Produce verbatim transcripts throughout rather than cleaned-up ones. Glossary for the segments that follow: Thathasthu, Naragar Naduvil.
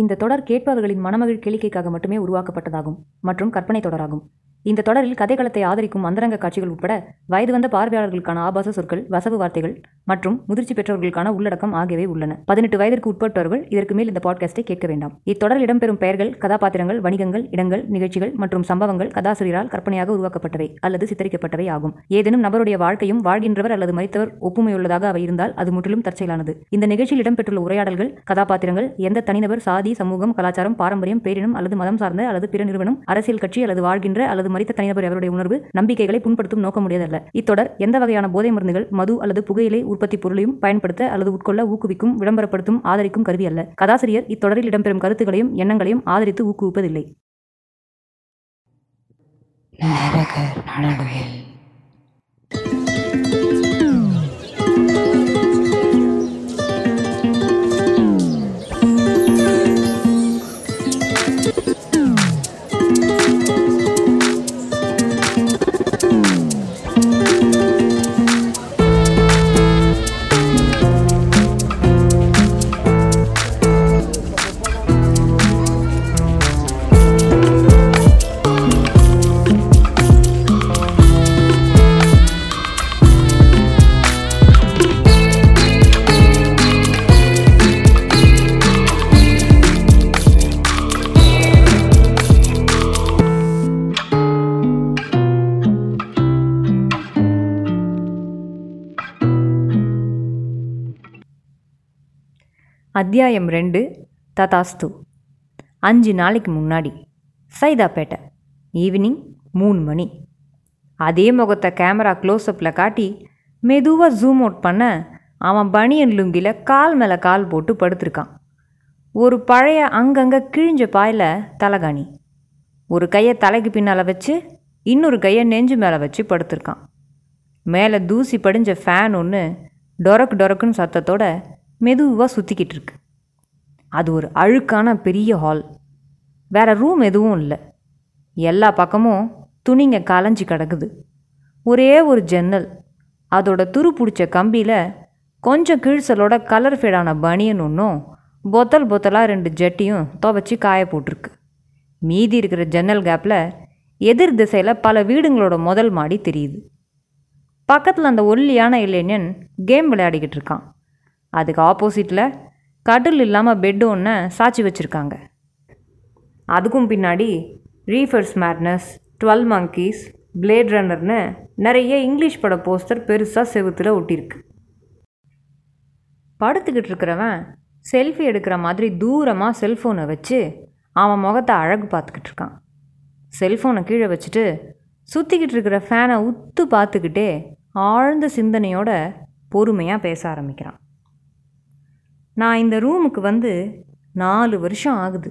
இந்த தொடர் கேட்பவர்களின் மனமகிழ் கேளிக்கைக்காக மட்டுமே உருவாக்கப்பட்டதாகும் மற்றும் கற்பனை தொடராகும். இந்த தொடரில் கதைக்களத்தை ஆதரிக்கும் அந்தரங்க காட்சிகள் உட்பட வயது வந்த பார்வையாளர்களுக்கான ஆபாச சொற்கள், வசவு வார்த்தைகள் மற்றும் முதிர்ச்சி பெற்றவர்களுக்கான உள்ளடக்கம் ஆகியவை உள்ளன. பதினெட்டு வயதிற்கு உட்பட்டவர்கள் இதற்கு மேல் இந்த பாட்காஸ்டை கேட்க வேண்டாம். இத்தொடரில் இடம்பெறும் பெயர்கள், கதாபாத்திரங்கள், வணிகங்கள், இடங்கள், நிகழ்ச்சிகள் மற்றும் சம்பவங்கள் கதாசிரியரால் கற்பனையாக உருவாக்கப்பட்டவை அல்லது சித்தரிக்கப்பட்டவை ஆகும். ஏதேனும் நபருடைய வாழ்க்கையும் வாழ்கின்றவர் அல்லது மரித்தவர் ஒப்புமையுள்ளதாக அவை இருந்தால் அது முற்றிலும் தற்செயலானது. இந்த நிகழ்ச்சியில் இடம்பெற்றுள்ள உரையாடல்கள், கதாபாத்திரங்கள் எந்த தனிநபர், சாதி, சமூகம், கலாச்சாரம், பாரம்பரியம், பேரினம் அல்லது மதம் சார்ந்த அல்லது பிற நிறுவனம், அரசியல் கட்சி அல்லது வாழ்கின்ற அல்லது மரித்த தனிநபர் அவருடைய உணர்வு, நம்பிக்கைகளை புண்படுத்தும் நோக்கமுடையதல்ல. இத்தொடர் எந்த வகையான போதை மருந்துகள், மது அல்லது புகையிலை உற்பத்தி பொருளையும் பயன்படுத்த அல்லது உட்கொள்ள ஊக்குவிக்கும், விளம்பரப்படுத்தும், ஆதரிக்கும் கருவி அல்ல. கதாசிரியர் இத்தொடரில் இடம்பெறும் கருத்துக்களையும் எண்ணங்களையும் ஆதரித்து ஊக்குவிப்பதில்லை. நரகர் நடுவில். அத்தியாயம் ரெண்டு. ததாஸ்து. அஞ்சு நாளைக்கு முன்னாடி சைதாப்பேட்டை, ஈவினிங் மூணு மணி. அதே முகத்தை கேமரா க்ளோஸ்அப்பில் காட்டி மெதுவாக ஜூம் அவுட் பண்ண அவன் பனியன் லுங்கியில் கால் மேலே கால் போட்டு படுத்திருக்கான். ஒரு பழைய அங்கங்கே கிழிஞ்ச பாயில் தலைகாணி. ஒரு கையை தலைக்கு பின்னால் வச்சு இன்னொரு கையை நெஞ்சு மேலே வச்சு படுத்திருக்கான். மேலே தூசி படிஞ்ச ஃபேன் ஒன்று டொரக்கு டொரக்குன்னு சத்தத்தோட மெதுவாக சுற்றிக்கிட்டு இருக்கு. அது ஒரு அழுக்கான பெரிய ஹால். வேறு ரூம் எதுவும் இல்லை. எல்லா பக்கமும் துணிங்க கலைஞ்சி கிடக்குது. ஒரே ஒரு ஜன்னல். அதோட துரு பிடிச்ச கம்பியில் கொஞ்சம் கீழ்சலோட கலர் ஃபேடான பனியன் ஒன்றும் பொத்தல் பொத்தலாக ரெண்டு ஜட்டியும் துவச்சி காய போட்டிருக்கு. மீதி இருக்கிற ஜன்னல் கேப்பில் எதிர் திசையில் பல வீடுங்களோட முதல் மாடி தெரியுது. பக்கத்தில் அந்த ஒல்லியான இளைஞன் கேம் விளையாடிக்கிட்டு இருக்கான். அதுக்கு ஆப்போசிட்டில் கட்டில் இல்லாமல் பெட்டு ஒன்று சாட்சி வச்சுருக்காங்க. அதுக்கும் பின்னாடி ரீஃபர்ஸ் மேட்னஸ், டுவெல் மங்கீஸ், பிளேட் ரன்னர்னு நிறைய இங்கிலீஷ் பட போஸ்டர் பெருசாக செவுத்தில் ஒட்டியிருக்கு. படுத்துக்கிட்டு இருக்கிறவன் செல்ஃபி எடுக்கிற மாதிரி தூரமாக செல்ஃபோனை வச்சு அவன் முகத்தை அழகு பார்த்துக்கிட்டு இருக்கான். செல்ஃபோனை கீழே வச்சுட்டு சுற்றிக்கிட்டு இருக்கிற ஃபேனை உத்து பார்த்துக்கிட்டே ஆழ்ந்த சிந்தனையோட பொறுமையாக பேச ஆரம்பிக்கிறான். நான் இந்த ரூமுக்கு வந்து நாலு வருஷம் ஆகுது.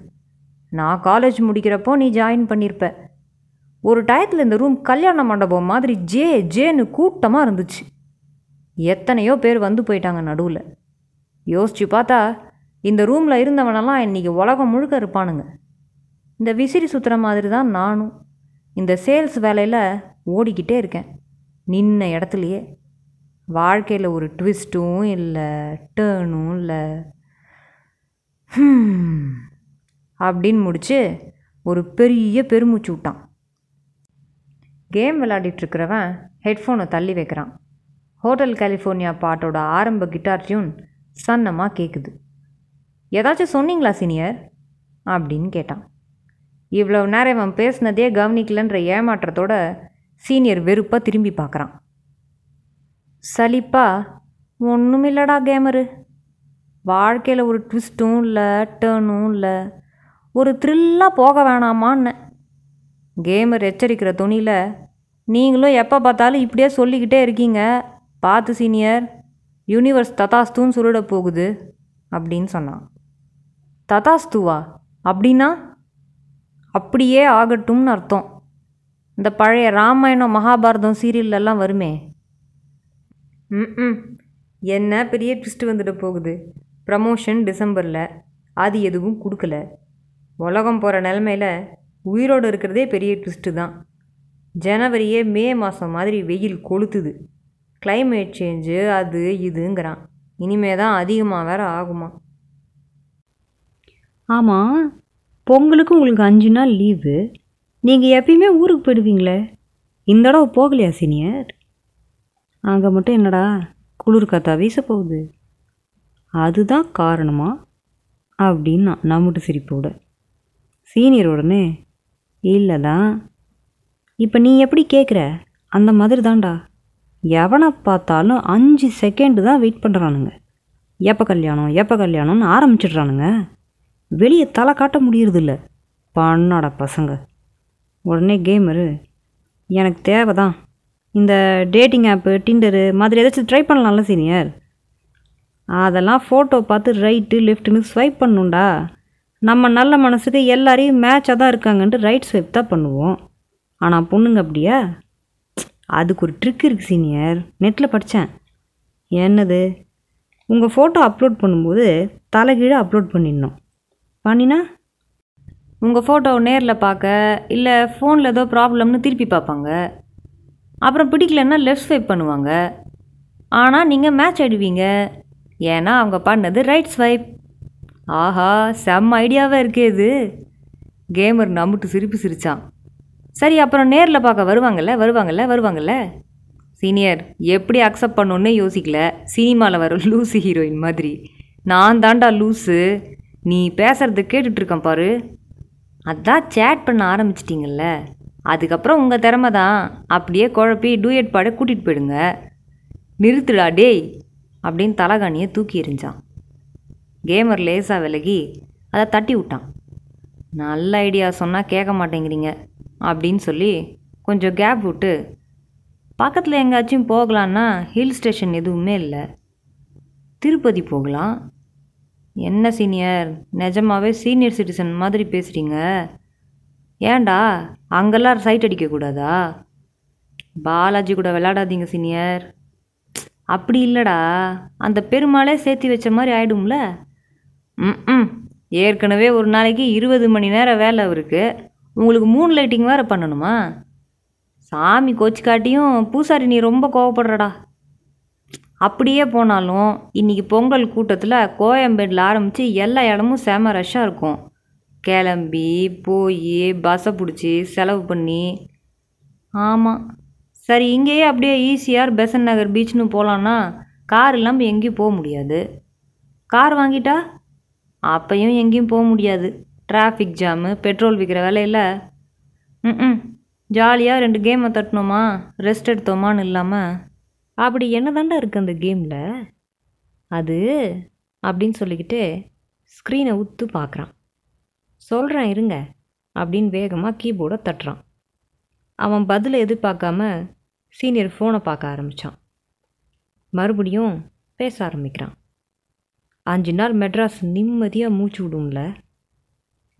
நான் காலேஜ் முடிக்கிறப்போ நீ ஜாயின் பண்ணியிருப்ப. ஒரு டயத்தில் இந்த ரூம் கல்யாண மண்டபம் மாதிரி ஜே ஜேன்னு கூட்டமாக இருந்துச்சு. எத்தனையோ பேர் வந்து போயிட்டாங்க நடுவில். யோசிச்சு பார்த்தா இந்த ரூமில் இருந்தவனெல்லாம் இன்றைக்கி உலகம் முழுக்க இருப்பானுங்க. இந்த விசிறி சுற்றுற மாதிரி தான் நானும் இந்த சேல்ஸ் வேலையில் ஓடிக்கிட்டே இருக்கேன். நின்ன இடத்துலையே வாழ்க்கையில் ஒரு ட்விஸ்ட்டும் இல்லை, டேர்னும் இல்லை. அப்படின்னு முடிச்சு ஒரு பெரிய பெருமூச்சு விட்டான். கேம் விளையாடிட்டுருக்கிறவன் ஹெட்ஃபோனை தள்ளி வைக்கிறான். ஹோட்டல் கலிஃபோர்னியா பாட்டோட ஆரம்ப கிட்டார் டியூன் சன்னமாக கேட்குது. ஏதாச்சும் சொன்னீங்களா சீனியர் அப்படின்னு கேட்டான். இவ்வளோ நேரம் அவன் பேசினதே கவனிக்கலன்ற ஏமாற்றத்தோட சீனியர் வெறுப்பாக திரும்பி பார்க்குறான். சலிப்பா, ஒன்றும் இல்லைடா கேமரு. வாழ்க்கையில் ஒரு ட்விஸ்ட்டும் இல்லை, டேர்னும் இல்லை. ஒரு த்ரில்லாக போக வேணாமான்னு கேமர் எச்சரிக்கிற துணியில் நீங்களும் எப்போ பார்த்தாலும் இப்படியே சொல்லிக்கிட்டே இருக்கீங்க, பார்த்து சீனியர், யூனிவர்ஸ் ததாஸ்துன்னு சொல்லிட போகுது அப்படின்னு சொன்னான். ததாஸ்துவா? அப்படின்னா அப்படியே ஆகட்டும்னு அர்த்தம். இந்த பழைய ராமாயணம் மகாபாரதம் சீரியல்லாம் வருமே. ம் என்ன பெரிய ட்விஸ்ட்டு வந்துட்டு போகுது. ப்ரமோஷன் டிசம்பரில், அது எதுவும் கொடுக்கல. உலகம் போகிற நிலமையில் உயிரோடு இருக்கிறதே பெரிய ட்விஸ்ட்டு தான். ஜனவரியே மே மாதம் மாதிரி வெயில் கொளுத்துது. கிளைமேட் சேஞ்சு அது இதுங்கிறான். இனிமே தான் அதிகமாக வேறு ஆகுமா. ஆமாம், பொங்கலுக்கு உங்களுக்கு அஞ்சு நாள் லீவு. நீங்கள் எப்பயுமே ஊருக்கு போயிடுவீங்களே, இந்த தடவை போகலையா சீனியர்? அங்கே மட்டும் என்னடா குளிர் காத்தா வீச போகுது, அதுதான் காரணமா அப்படின்னு நான் நம்மட்டு சிரிப்போட. சீனியர் உடனே, இல்லைதான், இப்போ நீ எப்படி கேட்குற அந்த மாதிரி தான்டா, எவனை பார்த்தாலும் அஞ்சு செகண்டு தான் வெயிட் பண்ணுறானுங்க. எப்போ கல்யாணம் எப்போ கல்யாணம்னு ஆரம்பிச்சிடுறானுங்க, வெளியே தலை காட்ட முடியறதில்ல பண்ணாடா பசங்க. உடனே கேமரு, எனக்கு தேவை தான் இந்த டேட்டிங் ஆப்பு டிண்டரு மாதிரி ஏதாச்சும் ட்ரை பண்ணலாம்ல சீனியர்? அதெல்லாம் ஃபோட்டோ பார்த்து ரைட்டு லெஃப்ட்டுன்னு ஸ்வைப் பண்ணுண்டா. நம்ம நல்ல மனசுக்கு எல்லாரையும் மேட்சாக தான் இருக்காங்கன்ட்டு ரைட் ஸ்வைப் தான் பண்ணுவோம். ஆனால் பொண்ணுங்க அப்படியா? அதுக்கு ஒரு ட்ரிக் இருக்குது சீனியர், நெட்டில் படித்தேன். என்னது? உங்கள் ஃபோட்டோ அப்லோட் பண்ணும்போது தலைகீழே அப்லோட் பண்ணிடணும். பண்ணினா உங்கள் ஃபோட்டோவை நேரில் பார்க்க இல்லை ஃபோனில் ஏதோ ப்ராப்ளம்னு திருப்பி பார்ப்பாங்க. அப்புறம் பிடிக்கலன்னா லெஃப்ட் ஸ்வைப் பண்ணுவாங்க. ஆனால் நீங்கள் மேட்ச் ஆடுவீங்க, ஏன்னா அவங்க பண்ணது ரைட் ஸ்வைப். ஆஹா, செம்ம ஐடியாவாக இருக்கே இது. கேமர் நம்பிட்டு சிரிப்பு சிரித்தான். சரி, அப்புறம் நேரில் பார்க்க வருவாங்கள்ல வருவாங்கள்ல வருவாங்கள்ல சீனியர் எப்படி அக்செப்ட் பண்ணோன்னே யோசிக்கல. சினிமாவில் வர லூஸு ஹீரோயின் மாதிரி, நான் தாண்டா லூஸு, நீ பேசுகிறத கேட்டுட்ருக்கேன் பாரு, அதான் சேட் பண்ண ஆரம்பிச்சிட்டிங்கள்ல, அதுக்கப்புறம் உங்கள் திறமை தான், அப்படியே குழப்பி டூயட் பாட கூட்டிகிட்டு போயிடுங்க, நிறுத்துடா டேய் அப்படின்னு தலகாணியை தூக்கி எறிஞ்சான். கேமர் லேசாக விலகி அதை தட்டி விட்டான். நல்ல ஐடியா சொன்னால் கேட்க மாட்டேங்கிறீங்க அப்படின்னு சொல்லி கொஞ்சம் கேப் விட்டு, பக்கத்தில் எங்காச்சும் போகலான்னா ஹில் ஸ்டேஷன் எதுவுமே இல்லை, திருப்பதி போகலாம். என்ன சீனியர், நிஜமாவே சீனியர் சிட்டிசன் மாதிரி பேசுகிறீங்க, ஏண்டா அங்கெல்லாம் சைட் அடிக்கக்கூடாதா? பாலாஜி கூட விளையாடாதீங்க சீனியர். அப்படி இல்லைடா, அந்த பெருமாளே சேர்த்து வச்ச மாதிரி ஆகிடும்ல. ம், ஏற்கனவே ஒரு நாளைக்கு இருபது மணி நேரம் வேலை அவருக்கு, உங்களுக்கு மூணு லைட்டிங் வேறு பண்ணணுமா? சாமி கோச்சி காட்டியும் பூசாரி நீ ரொம்ப கோவப்படுறடா. அப்படியே போனாலும் இன்றைக்கி பொங்கல் கூட்டத்தில் கோயம்பேட்டில் ஆரம்பித்து எல்லா இடமும் செம ரஷ்ஷாக இருக்கும். கிளம்பி போய் பஸ்ஸை பிடிச்சி செலவு பண்ணி. ஆமாம், சரி, இங்கேயே அப்படியே ஈசிஆர் பெசன் நகர் பீச்னு போகலான்னா கார் இல்லாமல் எங்கேயும் போக முடியாது. கார் வாங்கிட்டா அப்பையும் எங்கேயும் போக முடியாது, டிராஃபிக் ஜாமு, பெட்ரோல் விற்கிற வேலையில். ம், ஜாலியாக ரெண்டு கேமை தட்டினோமா ரெஸ்ட் எடுத்தோமான்னு இல்லாமல் அப்படி என்ன தாண்டா இருக்குது அந்த கேமில் அது அப்படின்னு சொல்லிக்கிட்டு ஸ்க்ரீனை உத்து பார்க்குறான். சொல்கிறேன் இருங்க அப்படின்னு வேகமாக கீபோர்டை தட்டுறான். அவன் பதிலை எதிர்பார்க்காம சீனியர் ஃபோனை பார்க்க ஆரம்பித்தான். மறுபடியும் பேச ஆரம்பிக்கிறான். அஞ்சு நாள் மெட்ராஸ் நிம்மதியாக மூச்சு விடும்ல.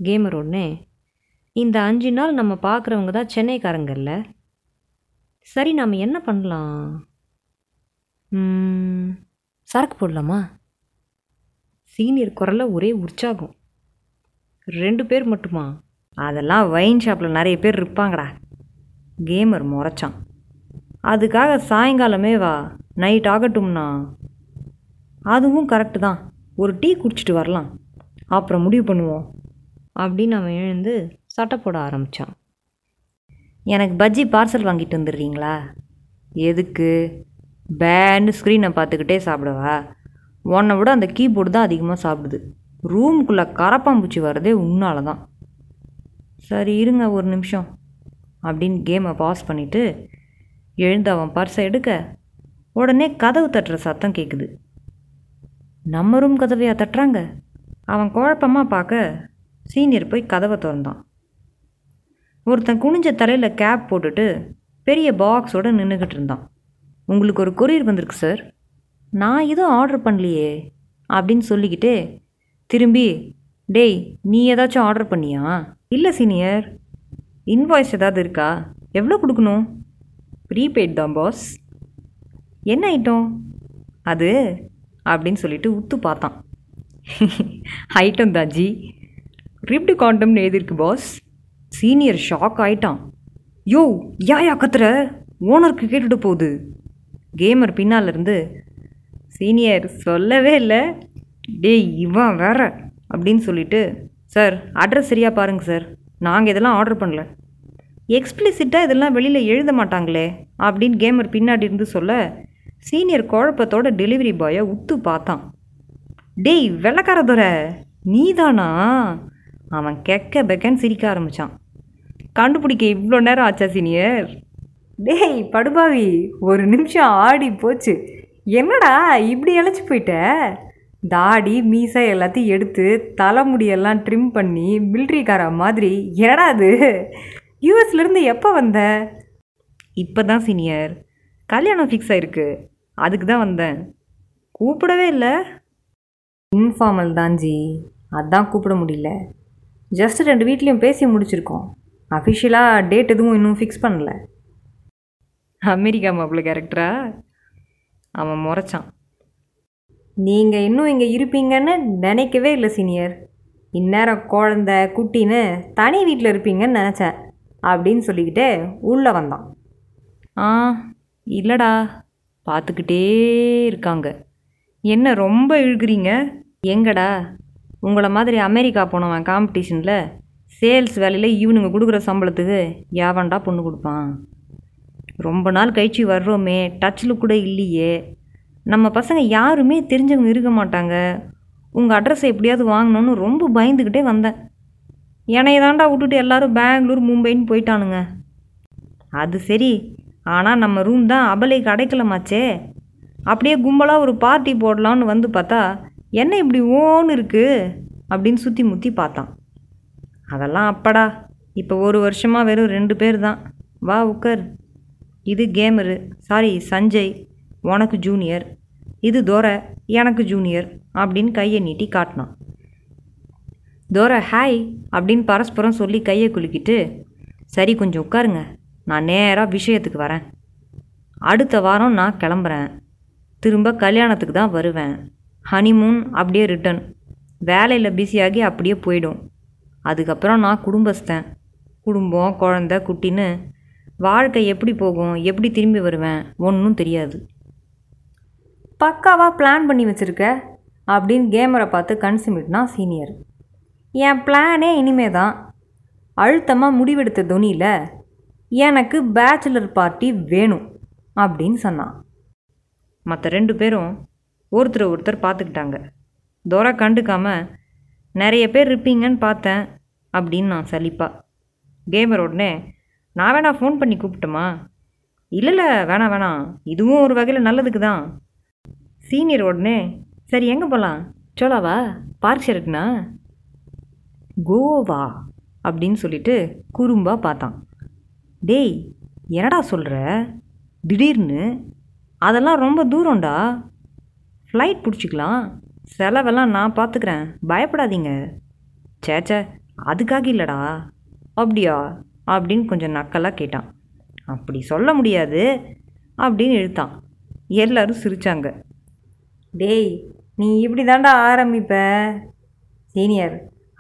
கேமர் உடனே, இந்த அஞ்சு நாள் நம்ம பார்க்குறவங்க தான் சென்னைக்காரங்கள்ல, சரி நாம் என்ன பண்ணலாம்? சரக்கு போடலாமா? சீனியர் குரல்ல ஒரே உற்சாகம். ரெண்டு பேர் மட்டுமா? அதெல்லாம் வைன் ஷாப்பில் நிறைய பேர் இருப்பாங்கடா. கேமர் முறைச்சான். அதுக்காக சாயங்காலமே வா, நைட் ஆகட்டும்னா? அதுவும் கரெக்டு தான், ஒரு டீ குடிச்சிட்டு வரலாம், அப்புறம் முடிவு பண்ணுவோம் அப்படின்னு அவன் எழுந்து சட்டை போட ஆரம்பித்தான். எனக்கு பஜ்ஜி பார்சல் வாங்கிட்டு வந்துடுறீங்களா? எதுக்கு? பேன்னு ஸ்க்ரீனை பார்த்துக்கிட்டே சாப்பிடவா? உன்னை விட அந்த கீபோர்டு தான் அதிகமாக சாப்பிடுது, ரூமுக்குள்ளே கரப்பாம்பூச்சி வர்றதே உன்னால தான். சரி இருங்க ஒரு நிமிஷம் அப்படின்னு கேமை பாஸ் பண்ணிவிட்டு எழுந்து அவன் பர்ஸை எடுக்க, உடனே கதவு தட்டுற சத்தம் கேட்குது. நம்ம ரூம் கதவையாக தட்டுறாங்க? அவன் குழப்பமாக பார்க்க சீனியர் போய் கதவை திறந்தான். ஒருத்தன் குனிஞ்ச தலையில் கேப் போட்டுட்டு பெரிய பாக்ஸோடு நின்றுக்கிட்டு இருந்தான். உங்களுக்கு ஒரு கொரியர் வந்திருக்கு சார். நான் எதுவும் ஆர்டர் பண்ணலையே அப்படின்னு சொல்லிக்கிட்டு திரும்பி, டேய் நீ ஏதாச்சும் ஆர்டர் பண்ணியா? இல்லை சீனியர். இன்வாய்ஸ் ஏதாவது இருக்கா? எவ்வளோ கொடுக்கணும்? ப்ரீபெய்ட் தான் பாஸ். என்ன ஐட்டம் அது அப்படின்னு சொல்லிட்டு உத்து பார்த்தான். ஐட்டம் தான் ஜி, ரிப்டு காண்டம்னு எழுதியிருக்கு பாஸ். சீனியர் ஷாக் ஆகிட்டான். யோ, யா யா கத்துற, ஓனருக்கு கேட்டுட்டு போகுது. கேமர் பின்னால் இருந்து, சீனியர் சொல்லவே இல்லை, டேய் இவன் வேற அப்படின்னு சொல்லிட்டு சார், அட்ரஸ் சரியாக பாருங்கள் சார், நாங்கள் இதெல்லாம் ஆர்டர் பண்ணல. எக்ஸ்பிளிசிட்டாக இதெல்லாம் வெளியில் எழுத மாட்டாங்களே அப்படின்னு கேமர் பின்னாடி இருந்து சொல்ல, சீனியர் குழப்பத்தோட டெலிவரி பாயை உத்து பார்த்தான். டேய் வெள்ளக்காரதுரை, நீதானா? அவன் கெக்க பெக்கன்னு சிரிக்க ஆரம்பித்தான். கண்டுபிடிக்க இவ்வளோ நேரம் ஆச்சா சீனியர்? டேய் படுபாவி, ஒரு நிமிஷம் ஆடி போச்சு. என்னடா இப்படி இழைச்சி போயிட்ட? தாடி மீசை எல்லாத்தையும் எடுத்து தலைமுடியெல்லாம் ட்ரிம் பண்ணி மில்ட்ரிக்காரா மாதிரி என்னடா அது? யூஎஸ்லேருந்து எப்போ வந்த? இப்போ தான் சீனியர், கல்யாணம் ஃபிக்ஸ் ஆகிருக்கு, அதுக்கு தான் வந்தேன். கூப்பிடவே இல்லை. இன்ஃபார்மல் தான் ஜி, அதான் கூப்பிட முடியல. ஜஸ்ட் ரெண்டு வீட்லேயும் பேசி முடிச்சிருக்கோம். அஃபிஷியலாக டேட் எதுவும் இன்னும் ஃபிக்ஸ் பண்ணலை. அமெரிக்கா மாப்பிள்ளை கேரக்டரா? அவன் முறைச்சான். நீங்கள் இன்னும் இங்கே இருப்பீங்கன்னு நினைக்கவே இல்லை சீனியர். இந்நேரம் குழந்த குட்டின்னு தனி வீட்டில் இருப்பீங்கன்னு நினச்சேன் அப்படின்னு சொல்லிக்கிட்டு உள்ளே வந்தான். ஆ இல்லைடா, பார்த்துக்கிட்டே இருக்காங்க. என்ன ரொம்ப இழுக்கிறீங்க? எங்கடா உங்களை மாதிரி அமெரிக்கா போனவன் காம்படிஷனில் சேல்ஸ் வேலையில் ஈவினிங் கொடுக்குற சம்பளத்துக்கு யாவண்டா பொண்ணு கொடுப்பான்? ரொம்ப நாள் கழிச்சு வர்றோமே, டச்சில் கூட இல்லையே. நம்ம பசங்க யாருமே தெரிஞ்சவங்க இருக்க மாட்டாங்க. உங்கள் அட்ரஸை எப்படியாவது வாங்கணும்னு ரொம்ப பயந்துக்கிட்டே வந்தேன். என்னைய தாண்டா விட்டுட்டு எல்லாரும் பெங்களூர் மும்பைன்னு போயிட்டானுங்க. அது சரி, ஆனால் நம்ம ரூம் தான் அபலை கிடைக்கலமாச்சே. அப்படியே கும்பலாக ஒரு பார்ட்டி போடலான்னு வந்து பார்த்தா என்ன இப்படி ஓன்னு இருக்குது அப்படின்னு சுற்றி முற்றி பார்த்தான். அதெல்லாம் அப்படா, இப்போ ஒரு வருஷமாக வெறும் ரெண்டு பேர் தான். வா உக்கர். இது கேமரு, சாரி சஞ்சய், உனக்கு ஜூனியர். இது தோரை, எனக்கு ஜூனியர் அப்படின்னு கையை நீட்டி காட்டினான். தோரை ஹாய் அப்படின்னு பரஸ்பரம் சொல்லி கையை குலுக்கிட்டு, சரி கொஞ்சம் உட்காருங்க, நான் நேராக விஷயத்துக்கு வரேன். அடுத்த வாரம் நான் கிளம்புறேன், திரும்ப கல்யாணத்துக்கு தான் வருவேன். ஹனிமூன் அப்படியே ரிட்டர்ன், வேலையில் பிஸியாகி அப்படியே போயிடும். அதுக்கப்புறம் நான் குடும்பஸ்தன், குடும்பம் குழந்த குட்டின்னு வாழ்க்கை எப்படி போகும், எப்படி திரும்பி வருவேன் ஒன்றும் தெரியாது. பக்காவாக பிளான் பண்ணி வச்சுருக்க அப்படின்னு கேமரை பார்த்து கன்சிமிட்னா சீனியர். என் பிளானே இனிமே தான். அழுத்தமாக முடிவெடுத்த துணியில் எனக்கு பேச்சுலர் பார்ட்டி வேணும் அப்படின்னு சொன்னான். மற்ற ரெண்டு பேரும் ஒருத்தர் ஒருத்தர் பார்த்துக்கிட்டாங்க. தோரை கண்டுக்காமல், நிறைய பேர் இருப்பீங்கன்னு பார்த்தேன் அப்படின்னு நான் சலிப்பா. கேமர் உடனே, நான் வேணா ஃபோன் பண்ணி கூப்பிட்டுமா? இல்லை இல்லை வேணாம் வேணாம், இதுவும் ஒரு வகையில் நல்லதுக்கு தான். சீனியர் உடனே, சரி எங்கே போகலாம்? சோலாவா, பார்க் ஷெரட்னா, கோவா அப்படின்னு சொல்லிட்டு குறும்பா பார்த்தான். டேய் என்னடா சொல்கிற திடீர்னு? அதெல்லாம் ரொம்ப தூரம்டா, ஃப்ளைட் பிடிச்சிக்கலாம், செலவெல்லாம் நான் பார்த்துக்கிறேன், பயப்படாதீங்க. சேச்சே அதுக்காக இல்லைடா. அப்படியா அப்படின்னு கொஞ்சம் நக்கலாக கேட்டான். அப்படி சொல்ல முடியாது அப்படின்னு இழுத்தான். எல்லோரும் சிரித்தாங்க. டேய் நீ இப்படி தாண்டா ஆரம்பிப்ப சீனியர்,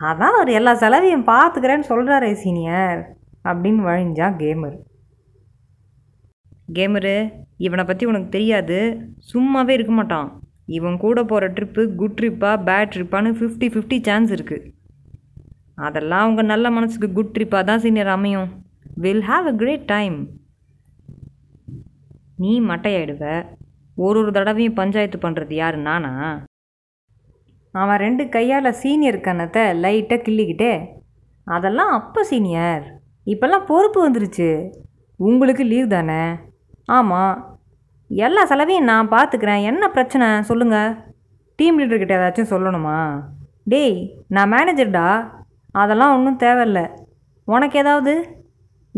அதான் அவர் எல்லா செலவையும் பார்த்துக்கிறேன்னு சொல்கிறாரே சீனியர் அப்படின்னு வழிஞ்சான் கேமர். கேமரு, இவனை பற்றி உனக்கு தெரியாது, சும்மாவே இருக்க மாட்டான். இவன் கூட போகிற ட்ரிப்பு குட் ட்ரிப்பா பேட் ட்ரிப்பான்னு ஃபிஃப்டி ஃபிஃப்டி சான்ஸ் இருக்குது. அதெல்லாம் அவங்க நல்ல மனசுக்கு குட் ட்ரிப்பாக தான் சீனியர் அமையும். Will have a great time. நீ மட்டையாயிடுவ. ஒரு ஒரு தடவையும் பஞ்சாயத்து பண்ணுறது யாரு, நானா? அவன் ரெண்டு கையால் சீனியர் கண்ணத்தை லைட்டாக கிள்ளிக்கிட்டே, அதெல்லாம் அப்போ சீனியர், இப்போல்லாம் பொறுப்பு வந்துருச்சு, உங்களுக்கு லீவ் தானே? ஆமாம், எல்லா செலவையும் நான் பார்த்துக்கிறேன், என்ன பிரச்சனை சொல்லுங்கள். டீம் லீடர்கிட்ட ஏதாச்சும் சொல்லணுமா? டேய் நான் மேனேஜர்டா, அதெல்லாம் ஒன்றும் தேவையில்ல, உனக்கு ஏதாவது?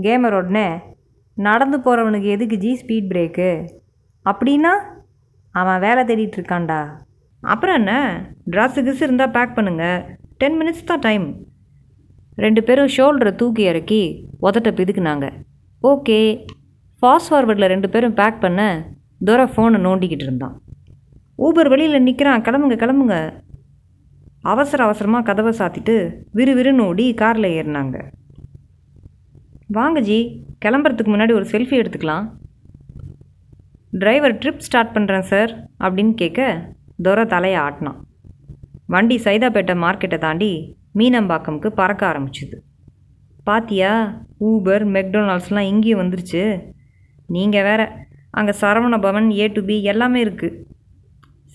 கேமர் உடனே, நடந்து போகிறவனுக்கு எதுக்கு ஜி ஸ்பீட் பிரேக்கு? அப்படின்னா அவன் வேலை தேடிட்டு இருக்கான்டா. அப்புறம் என்ன, ட்ரெஸ்ஸு கிஸ் இருந்தால் பேக் பண்ணுங்கள், டென் மினிட்ஸ் தான் டைம். ரெண்டு பேரும் ஷோல்டரை தூக்கி இறக்கி உதட்ட பிதுக்குனாங்க. ஓகே. ஃபாஸ்ட் ஃபார்வர்டில் ரெண்டு பேரும் பேக் பண்ண தூர ஃபோனை நோண்டிக்கிட்டு இருந்தான். ஊபர் வெளியில் நிற்கிறான், கிளம்புங்க கிளம்புங்க. அவசர அவசரமாக கதவை சாத்திட்டு விறுவிறுன்னு ஓடி காரில் ஏறினாங்க. வாங்க ஜி, கிளம்புறதுக்கு முன்னாடி ஒரு செல்ஃபி எடுத்துக்கலாம். டிரைவர், ட்ரிப் ஸ்டார்ட் பண்ணுறேன் சார் அப்படின்னு கேட்க தோரை தலையை ஆட்டினான். வண்டி சைதாப்பேட்டை மார்க்கெட்டை தாண்டி மீனம்பாக்கமுக்கு பறக்க ஆரம்பிச்சுது. பாத்தியா, ஊபர் மெக்டொனால்ட்ஸ்லாம் இங்கேயும் வந்துருச்சு. நீங்கள் வேறு, அங்கே Saravana Bhavan, A to B எல்லாமே இருக்குது.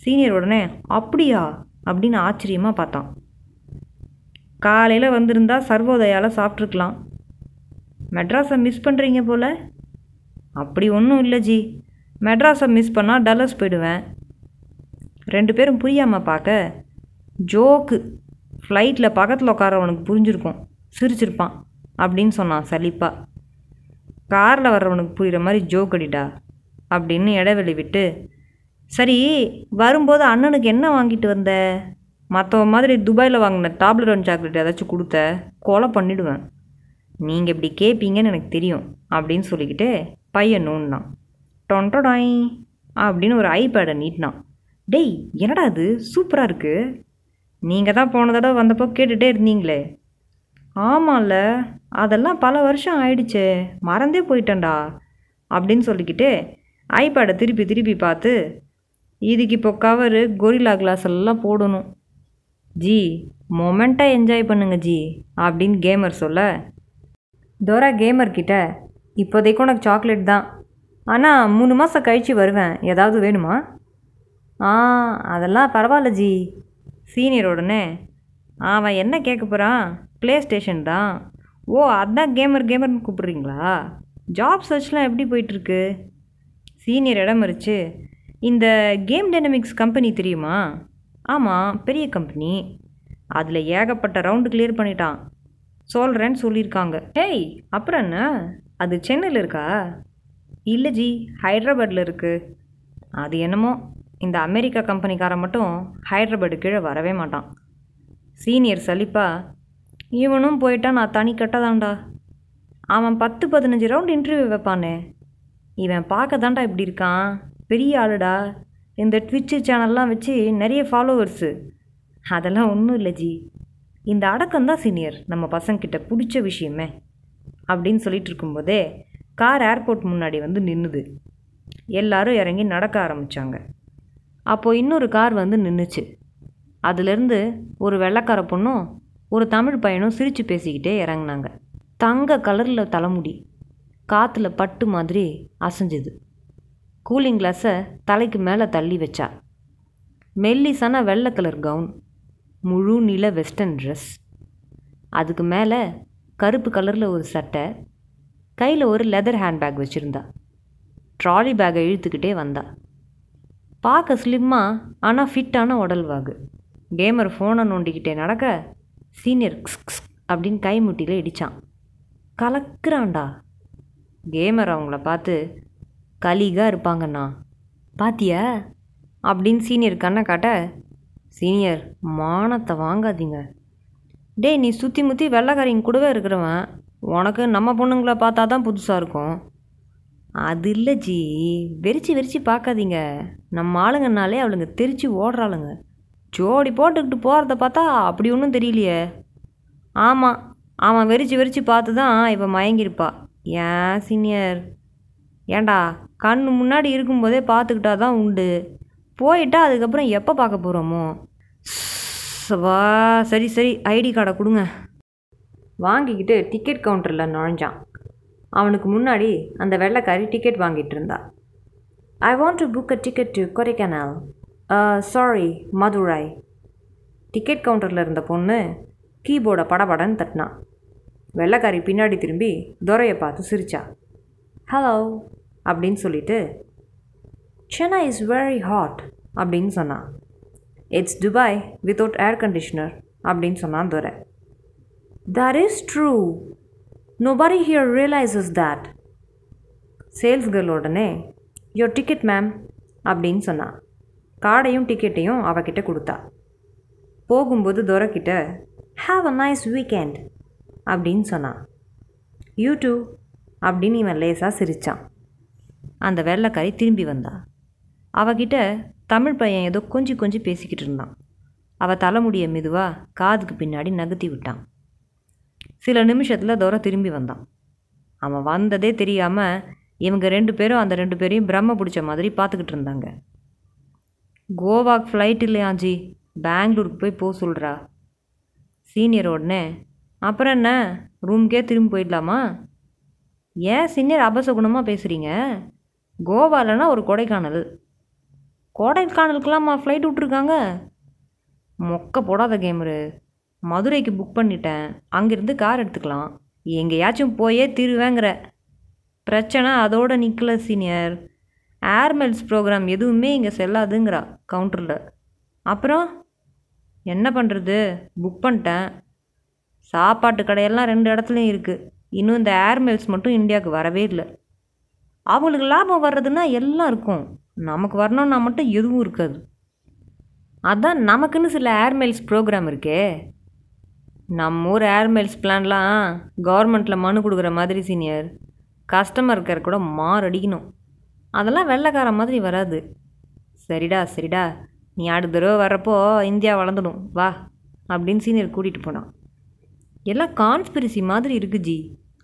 சீனியர் உடனே அப்படியா அப்படின்னு ஆச்சரியமாக பார்த்தான். காலையில் வந்திருந்தா சர்வோதயாவில் சாப்பிட்ருக்கலாம். மெட்ராஸை மிஸ் பண்ணுறீங்க போல். அப்படி ஒன்றும் இல்லை ஜி, மெட்ராஸை மிஸ் பண்ணால் டல்லஸ் போயிடுவேன். ரெண்டு பேரும் புரியாமல் பார்க்க, ஜோக்கு ஃப்ளைட்டில் பக்கத்தில் உட்காரவனுக்கு புரிஞ்சிருக்கும், சிரிச்சிருப்பான் அப்படின்னு சொன்னான் சலிப்பாக. காரில் வர்றவனுக்கு புரிகிற மாதிரி ஜோக் அடிடா அப்படின்னு இடைவெளி விட்டு, சரி வரும்போது அண்ணனுக்கு என்ன வாங்கிட்டு வந்த? மற்ற மாதிரி துபாயில் வாங்கின டாப்லரோன் சாக்லேட் ஏதாச்சும் கொடுத்த, கொலை பண்ணிவிடுவேன். நீங்கள் இப்படி கேட்பீங்கன்னு எனக்கு தெரியும் அப்படின்னு சொல்லிக்கிட்டு பையன் நோண்டான். டொன்டொடாய் அப்படின்னு ஒரு ஐபேடை நீட்டினான். டேய் என்னடா அது சூப்பராக இருக்குது, நீங்கள் தான் போன தடவை வந்தப்போ கேட்டுகிட்டே இருந்தீங்களே. ஆமாம்ல, அதெல்லாம் பல வருஷம் ஆயிடுச்சே, மறந்தே போயிட்டேன்டா அப்படின்னு சொல்லிக்கிட்டு ஐபேடை திருப்பி திருப்பி பார்த்து, இதுக்கு இப்போ கவரு, கொரிலா கிளாஸ் எல்லாம் போடணும் ஜி, மொமெண்ட்டாக என்ஜாய் பண்ணுங்க ஜி அப்படின்னு கேமர் சொல்ல, தோரா கேமர்கிட்ட இப்போதைக்கு உனக்கு சாக்லேட் தான், ஆனால் மூணு மாதம் கழித்து வருவேன், ஏதாவது வேணுமா? ஆ அதெல்லாம் பரவாயில்ல ஜி. சீனியர் உடனே, அவன் என்ன கேட்க போகிறான், ப்ளே ஸ்டேஷன் தான். ஓ அதுதான் கேமர் கேமர்னு கூப்பிட்றீங்களா? ஜாப் சர்ச்லாம் எப்படி போயிட்டுருக்கு? சீனியர் இடமறிச்சு, இந்த கேம் டைனமிக்ஸ் கம்பெனி தெரியுமா? ஆமாம், பெரிய கம்பெனி. அதில் ஏகப்பட்ட ரவுண்டு கிளியர் பண்ணிட்டான் சொல்கிறேன்னு சொல்லியிருக்காங்க. ஹேய் அப்புறம் என்ன, அது சென்னையில் இருக்கா? இல்லை ஜி, ஹைதராபாடில் இருக்குது. அது என்னமோ இந்த அமெரிக்கா கம்பெனிக்காரன் மட்டும் ஹைதராபாடு கீழே வரவே மாட்டான். சீனியர் சலிப்பா, இவனும் போயிட்டா நான் தனி கட்டதான்டா. அவன் பத்து பதினஞ்சு ரவுண்டு இன்டர்வியூ வைப்பானே, இவன் பார்க்க தான்டா இப்படி இருக்கான். பெரிய ஆளுடா, இந்த ட்விட்ச் சேனல்லாம் வச்சு நிறைய ஃபாலோவர்ஸு. அதெல்லாம் ஒன்றும் இல்லை ஜி, இந்த அடக்கம்தான் சீனியர் நம்ம பசங்கிட்ட பிடிச்ச விஷயமே அப்படின்னு சொல்லிட்டு இருக்கும்போதே கார் ஏர்போர்ட் முன்னாடி வந்து நின்றுது. எல்லாரும் இறங்கி நடக்க ஆரம்பித்தாங்க. அப்போது இன்னொரு கார் வந்து நின்றுச்சு. அதுலேருந்து ஒரு வெள்ளைக்கார பொண்ணும் ஒரு தமிழ் பையனும் சிரித்து பேசிக்கிட்டே இறங்கினாங்க. தங்க கலரில் தலைமுடி காற்றுல பட்டு மாதிரி அசைஞ்சுது. கூலிங் கிளாஸை தலைக்கு மேலே தள்ளி வச்சா. மெல்லிசான வெள்ளை கலர் கவுன், முழு நீல வெஸ்டர்ன் ட்ரெஸ், அதுக்கு மேலே கருப்பு கலரில் ஒரு சட்டை, கையில் ஒரு லெதர் ஹேண்ட்பேக் வச்சுருந்தா. ட்ராலி பேக்கை இழுத்துக்கிட்டே வந்தா. பார்க்க ஸ்லிம்மாக ஆனால் ஃபிட்டான உடல்வாகு. கேமர் ஃபோனை நோண்டிக்கிட்டே நடக்க சீனியர் கிஸ் அப்படின்னு கைமுட்டியில் இடித்தான். கலக்குறான்டா. கேமர் அவங்கள பார்த்து, கலீகாக இருப்பாங்கண்ணா பாத்தியா அப்படின்னு சீனியர் கண்ணை காட்ட, சீனியர் மானத்தை வாங்காதீங்க. டேய் நீ சுற்றி முற்றி வெள்ளைக்காரிங்க கூடவே இருக்கிறவன், உனக்கு நம்ம பொண்ணுங்களை பார்த்தா தான் புதுசாக இருக்கும். அது இல்லை ஜி, வெறிச்சு வெறிச்சு பார்க்காதீங்க, நம்ம ஆளுங்கனாலே அவளுங்க தெரிச்சு ஓடுறாளுங்க. ஜோடி போட்டுக்கிட்டு போகிறத பார்த்தா அப்படி ஒன்றும் தெரியலையே. ஆமாம், அவன் வெறிச்சு வெறிச்சு பார்த்து தான் இவன் மயங்கியிருப்பா. ஏன் சீனியர், ஏண்டா கண் முன்னாடி இருக்கும்போதே பார்த்துக்கிட்டா தான் உண்டு, போயிட்டா அதுக்கப்புறம் எப்போ பார்க்க போகிறோமோ. வா சரி சரி, ஐடி கார்டை கொடுங்க வாங்கிக்கிட்டு டிக்கெட் கவுண்டரில் நுழைஞ்சான். அவனுக்கு முன்னாடி அந்த வெள்ளைக்காரி டிக்கெட் வாங்கிட்டு இருந்தா. I want to book a ticket to Kodaikanal, sorry Madurai. Ticket கவுண்டரில் இருந்த பொண்ணு கீபோர்டை படபடன்னு தட்டினான். வெள்ளைக்காரி பின்னாடி திரும்பி துரையை பார்த்து சிரிச்சா. ஹலோ அப்படின்னு சொல்லிட்டு, சென்னை இஸ் வெரி ஹாட் அப்படின்னு சொன்னான். It's Dubai without air conditioner அப்படின்னு சொன்னான் துரை. That is true, nobody here realizes that. Sales girl உடனே, யோர் டிக்கெட் மேம் அப்படின்னு சொன்னான். கார்டையும் டிக்கெட்டையும் அவகிட்ட கொடுத்தா. போகும்போது துரைக்கிட்ட ஹாவ் அ நைஸ் வீக்கெண்ட் அப்படின்னு சொன்னான். யூ டூ அப்படின்னு இவன் லேசாக சிரித்தான். அந்த வெள்ளைக்காரி திரும்பி வந்தா. அவகிட்ட தமிழ் பையன் ஏதோ கொஞ்சம் கொஞ்சம் பேசிக்கிட்டு இருந்தான். அவள் தலைமுடியை மெதுவாக காதுக்கு பின்னாடி நகர்த்தி விட்டான். சில நிமிஷத்தில் தோரை திரும்பி வந்தான். அவன் வந்ததே தெரியாமல் இவங்க ரெண்டு பேரும் அந்த ரெண்டு பேரையும் பிரம்ம பிடிச்ச மாதிரி பார்த்துக்கிட்டு இருந்தாங்க. கோவாக்கு ஃப்ளைட் இல்லையாஞ்சி, பெங்களூருக்கு போய் போக சொல்கிறா. சீனியர் உடனே, அப்புறம் என்ன ரூம்கே திரும்பி போயிடலாமா? ஏன் சீனியர் அபசகுணமாக பேசுகிறீங்க? கோவாலன்னா ஒரு கொடைக்கானல், கொடைக்கானலுக்கெல்லாம் ஃப்ளைட் விட்ருக்காங்க. மொக்க போடாத கேமரு, மதுரைக்கு புக் பண்ணிட்டேன், அங்கேருந்து கார் எடுத்துக்கலாம், எங்கேயாச்சும் போயே தீருவேங்கிற பிரச்சனை அதோட நிற்கல சீனியர். ஏர்மெல்ஸ் ப்ரோக்ராம் எதுவுமே இங்கே செல்லாதுங்கிறா கவுண்டரில். அப்புறம் என்ன பண்ணுறது? புக் பண்ணிட்டேன். சாப்பாட்டு கடையெல்லாம் ரெண்டு இடத்துலையும் இருக்குது. இன்னும் இந்த ஏர்மெல்ஸ் மட்டும் இந்தியாவுக்கு வரவே இல்லை. அவங்களுக்கு லாபம் வர்றதுன்னா எல்லாம் இருக்கும், நமக்கு வரணும்னா மட்டும் எதுவும் இருக்காது. அதான் நமக்குன்னு சில ஏர்மெல்ஸ் ப்ரோக்ராம் இருக்கே. நம்ம ஊர் ஏர்மெல்ஸ் பிளான்லாம் கவர்மெண்ட்டில் மனு கொடுக்குற மாதிரி சீனியர், கஸ்டமர் கேர் கூட மாறடிக்கணும். அதெல்லாம் வெள்ளைக்கார மாதிரி வராது. சரிடா சரிடா, நீ அடுத்த தடவை வர்றப்போ இந்தியா வளர்ந்துடும் வா அப்படின்னு சீனியர் கூட்டிகிட்டு போனான். எல்லாம் கான்ஸ்பிரசி மாதிரி இருக்கு ஜி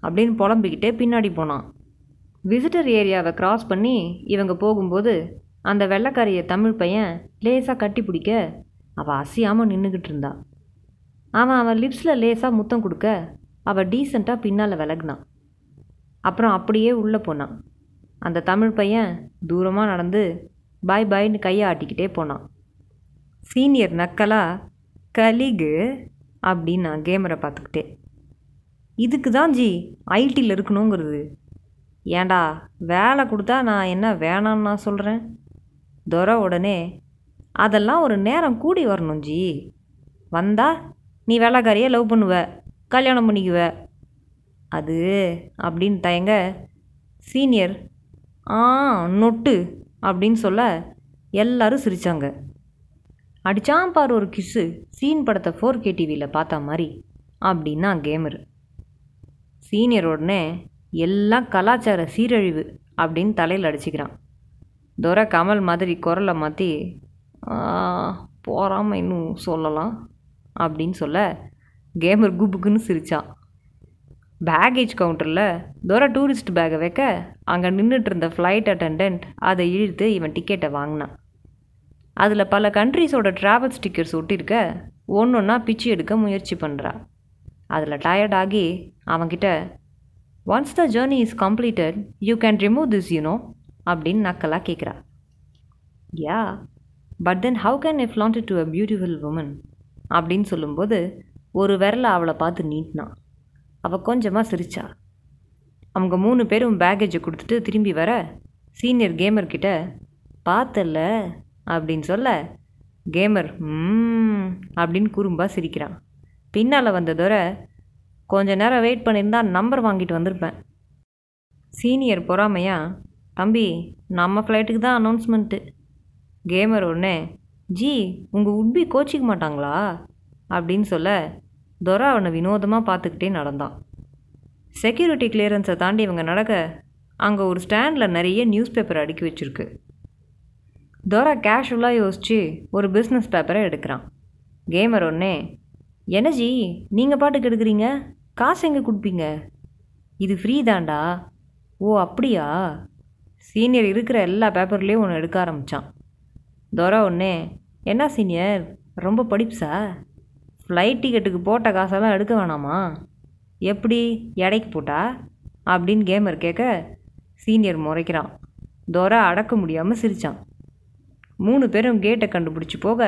அப்படின்னு புலம்பிக்கிட்டே பின்னாடி போனான். விசிட்டர் ஏரியாவை க்ராஸ் பண்ணி இவங்க போகும்போது அந்த வெள்ளைக்காரிய தமிழ் பையன் லேசாக கட்டி பிடிக்க அவள் அசையாமல் நின்றுக்கிட்டு இருந்தா. அவன் அவன் லிப்ஸில் லேசாக முத்தம் கொடுக்க அவள் டீசெண்டாக பின்னால் விலகினான். அப்புறம் அப்படியே உள்ளே போனான். அந்த தமிழ் பையன் தூரமாக நடந்து பாய் பாய்னு கையை ஆட்டிக்கிட்டே போனான். சீனியர் நக்கலாக கலீகு அப்படின்னு நான் கேமரை பார்த்துக்கிட்டே, இதுக்கு தான் ஜி ஐடியில் இருக்கணுங்கிறது. ஏண்டா வேலை கொடுத்தா நான் என்ன வேணான்னு நான் சொல்கிறேன்? துரை உடனே, அதெல்லாம் ஒரு நேரம் கூடி வரணும் ஜி, வந்தால் நீ வேலைக்காரியே லவ் பண்ணுவ, கல்யாணம் பண்ணிக்குவ அது அப்படின்னு தயங்க சீனியர் ஆ நொட்டு அப்படின்னு சொல்ல எல்லாரும் சிரித்தாங்க. அடிச்சாம்பார் ஒரு கிஸ்ஸு சீன் படத்தை ஃபோர் கே டிவியில் பார்த்தா மாதிரி அப்படின்னா கேமரு. சீனியர் உடனே எல்லாம் கலாச்சார சீரழிவு அப்படின்னு தலையில் அடிச்சுக்கிறான். துரை கமல் மாதிரி குரலை மாற்றி போகாமல் இன்னும் சொல்லலாம் அப்படின்னு சொல்ல கேமர் குபுக்குன்னு சிரித்தான். பேகேஜ் கவுண்டரில் துரை டூரிஸ்ட் பேக்கை வைக்க அங்கே நின்றுட்டு இருந்த ஃப்ளைட் அட்டெண்டன்ட் அதை இழுத்து இவன் டிக்கெட்டை வாங்கினான். அதில் பல கண்ட்ரிஸோட ட்ராவல் ஸ்டிக்கர்ஸ் ஒட்டியிருக்க ஒன்று ஒன்றா பிச்சு எடுக்க முயற்சி பண்ணுறான். அதில் டயர்டாகி அவன்கிட்ட once the journey is completed you can remove this you know அப்படின்னு நக்கலாக கேட்குறா. Yeah but then how can I flaunt it to a beautiful woman அப்படின்னு சொல்லும்போது ஒரு விரலை அவளை பார்த்து நீட்டினான். அவள் கொஞ்சமாக சிரிச்சா. அவங்க மூணு பேரும் பேக்கேஜை கொடுத்துட்டு திரும்பி வர சீனியர் கேமர்கிட்ட பார்த்தல அப்படின்னு சொல்ல கேமர் ம் அப்படின்னு குறும்பாக சிரிக்கிறான். பின்னால் வந்ததோரை கொஞ்ச நேரம் வெயிட் பண்ணியிருந்தா நம்பர் வாங்கிட்டு வந்திருப்பேன். சீனியர் பொறாமையா, தம்பி நம்ம ஃப்ளைட்டுக்கு தான் அனௌன்ஸ்மெண்ட்டு. கேமர் உடனே, ஜி உங்கள் உட்பி கோச்சிக்க மாட்டாங்களா அப்படின்னு சொல்ல துரை அவனை வினோதமாக பார்த்துக்கிட்டே நடந்தான். செக்யூரிட்டி கிளியரன்ஸை தாண்டி இவங்க நடக்க அங்கே ஒரு ஸ்டாண்டில் நிறைய நியூஸ் பேப்பர் அடுக்கி வச்சுருக்கு. துரை கேஷுவலாக யோசித்து ஒரு பிஸ்னஸ் பேப்பரை எடுக்கிறான். கேமர் ஒன்னே, என்ன ஜி நீங்கள் பாட்டுக்கு எடுக்கிறீங்க, காசு எங்கே கொடுப்பீங்க? இது ஃப்ரீ தாண்டா. ஓ அப்படியா? சீனியர் இருக்கிற எல்லா பேப்பர்லேயும் ஒன்று எடுக்க ஆரம்பித்தான். துரை ஒன்னே, என்ன சீனியர் ரொம்ப படிப்ஸா? ஃப்ளைட் டிக்கெட்டுக்கு போட்ட காசெல்லாம் எடுக்க வேணாமா? எப்படி எடைக்கு போட்டா அப்படின்னு கேமர் கேட்க சீனியர் முறைக்கிறான். துரை அடக்க முடியாமல் சிரித்தான். மூணு பேரும் கேட்டை கண்டுபிடிச்சி போக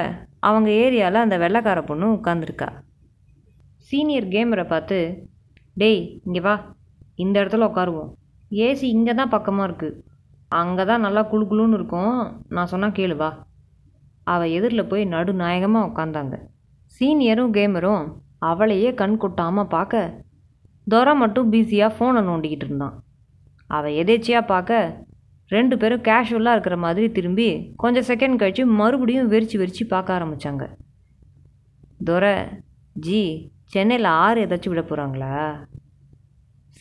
அவங்க ஏரியாவில் அந்த வெள்ளைக்கார பொண்ணு உட்காந்துருக்கா. சீனியர் கேமரை பார்த்து, டேய் இங்கே வா, இந்த இடத்துல உட்காருவோம், ஏசி இங்கே தான் பக்கமாக இருக்குது, அங்கே தான் நல்லா குழு குழுன்னு இருக்கும், நான் சொன்னால் கேளு வா. அவள் எதிரில் போய் நடுநாயகமாக உட்காந்தாங்க. சீனியரும் கேமரும் அவளையே கண் கொட்டாமல் பார்க்க துரை மட்டும் பிஸியாக ஃபோனை நோண்டிக்கிட்டு இருந்தான். அவள் எதேச்சியாக பார்க்க ரெண்டு பேரும் கேஷுவலாக இருக்கிற மாதிரி திரும்பி கொஞ்சம் செகண்ட் கழித்து மறுபடியும் வெறிச்சு வெறிச்சு பார்க்க ஆரம்பித்தாங்க. துரை, ஜி சென்னையில் ஆறு ஏதாச்சும் விட போகிறாங்களா?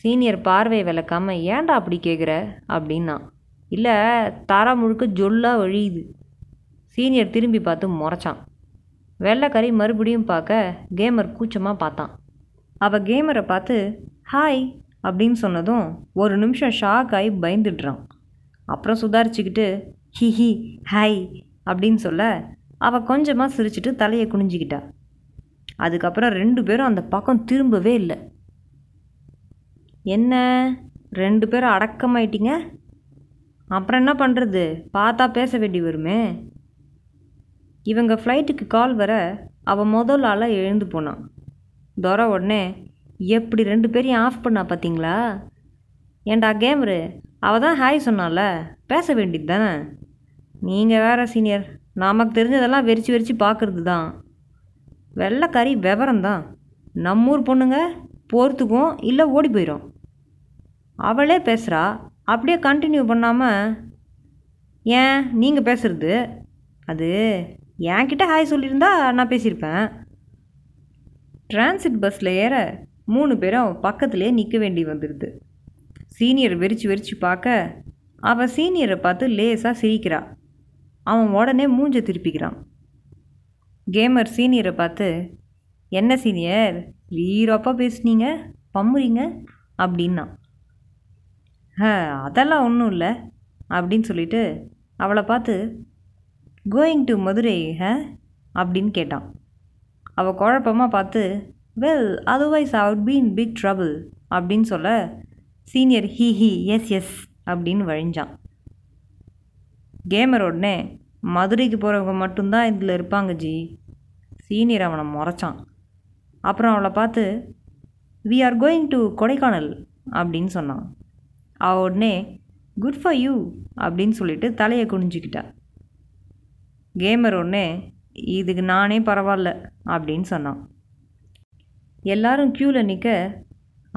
சீனியர் பார்வை விளக்காமல், ஏன்டா அப்படி கேட்குற அப்படின்னா, இல்லை தாரா முழுக்க ஜொல்லாக வழியுது. சீனியர் திரும்பி பார்த்து முறைச்சான். வெள்ளைக்கறி மறுபடியும் பார்க்க கேமர் கூச்சமாக பார்த்தான். அவள் கேமரை பார்த்து ஹாய் அப்படின்னு சொன்னதும் ஒரு நிமிஷம் ஷாக் ஆகி பயந்துடுறான். அப்புறம் சுதாரிச்சுக்கிட்டு ஹி ஹி ஹாய் அப்படின்னு சொல்ல அவள் கொஞ்சமாக சிரிச்சுட்டு தலையை குனிஞ்சிக்கிட்டா. அதுக்கப்புறம் ரெண்டு பேரும் அந்த பக்கம் திரும்பவே இல்லை. என்ன ரெண்டு பேரும் அடக்கமாயிட்டீங்க? அப்புறம் என்ன பண்ணுறது, பார்த்தா பேச வேண்டி வருமே. இவங்க ஃப்ளைட்டுக்கு கால் வர அவன் முதல் ஆளாக எழுந்து போனான். துரை உடனே, எப்படி ரெண்டு பேரையும் ஆஃப் பண்ணா பார்த்தீங்களா? ஏண்டா கேமரு, அவள் தான் ஹாய் சொன்னால, பேச வேண்டியது தானே. நீங்கள் வேறு சீனியர், நமக்கு தெரிஞ்சதெல்லாம் வெறிச்சு வெறிச்சு பார்க்குறது தான். வெள்ளைக்காரி விவரம்தான், நம்மூர் பொண்ணுங்க போகிறதுக்கும் இல்லை ஓடி போயிடும். அவளே பேசுகிறா, அப்படியே கண்டினியூ பண்ணாமல் ஏன் நீங்கள் பேசுகிறது? அது என்கிட்ட ஹாய் சொல்லியிருந்தா நான் பேசியிருப்பேன். டிரான்சிட் பஸ்ஸில் ஏற மூணு பேரும் பக்கத்துலேயே நிற்க வேண்டி வந்துடுது. சீனியர் வெறிச்சு வெறிச்சு பார்க்க அவள் சீனியரை பார்த்து லேசாக சிரிக்கிறா. அவன் உடனே மூஞ்ச திருப்பிக்கிறான். கேமர் சீனியரை பார்த்து, என்ன சீனியர் வீரப்பா பேசுனீங்க, பம்புறீங்க அப்படின்னா, ஹ அதெல்லாம் ஒன்றும் இல்லை அப்படின்னு சொல்லிட்டு அவளை பார்த்து, கோயிங் டு மதுரை ஹ அப்படின்னு கேட்டான். அவள் குழப்பமாக பார்த்து, well otherwise I would be in big trouble அப்படின்னு சொல்ல, சீனியர் ஹி ஹி எஸ் எஸ் அப்படின்னு வழிஞ்சான். கேமர் உடனே, மதுரைக்கு போகிறவங்க மட்டும்தான் இதில் இருப்பாங்க ஜி. சீனியர் அவனை முறைச்சான். அப்புறம் அவளை பார்த்து, we are going to Kodaikanal அப்படின்னு சொன்னான். அவள் உடனே குட் ஃபார் யூ அப்படின்னு சொல்லிட்டு தலையை குனிஞ்சிக்கிட்டா. கேமர் உடனே, இதுக்கு நானே பரவாயில்ல அப்படின்னு சொன்னான். எல்லாரும் க்யூவில் நிற்க,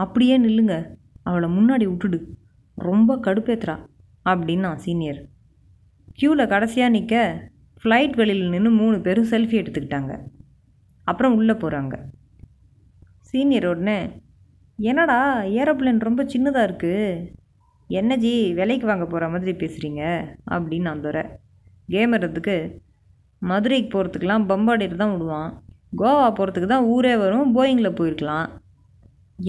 அப்படியே நில்லுங்க, அவளை முன்னாடி விட்டுடு, ரொம்ப கடுப்பேத்துறா அப்படின்னா சீனியர். க்யூவில் கடைசியாக நிற்க ஃப்ளைட் வெளியில் நின்று மூணு பேரும் செல்ஃபி எடுத்துக்கிட்டாங்க. அப்புறம் உள்ளே போகிறாங்க. சீனியர் உடனே, என்னடா ஏரோப்ளேன் ரொம்ப சின்னதாக இருக்குது, என்ன ஜி விலைக்கு வாங்க போகிற மாதிரி பேசுகிறீங்க அப்படின்னு நான் தர. கேமரத்துக்கு, மதுரைக்கு போகிறதுக்கெலாம் பம்பாடியில் தான் விடுவான், கோவா போகிறதுக்கு தான் ஊரே வரும், போயிங்கில் போயிருக்கலாம்.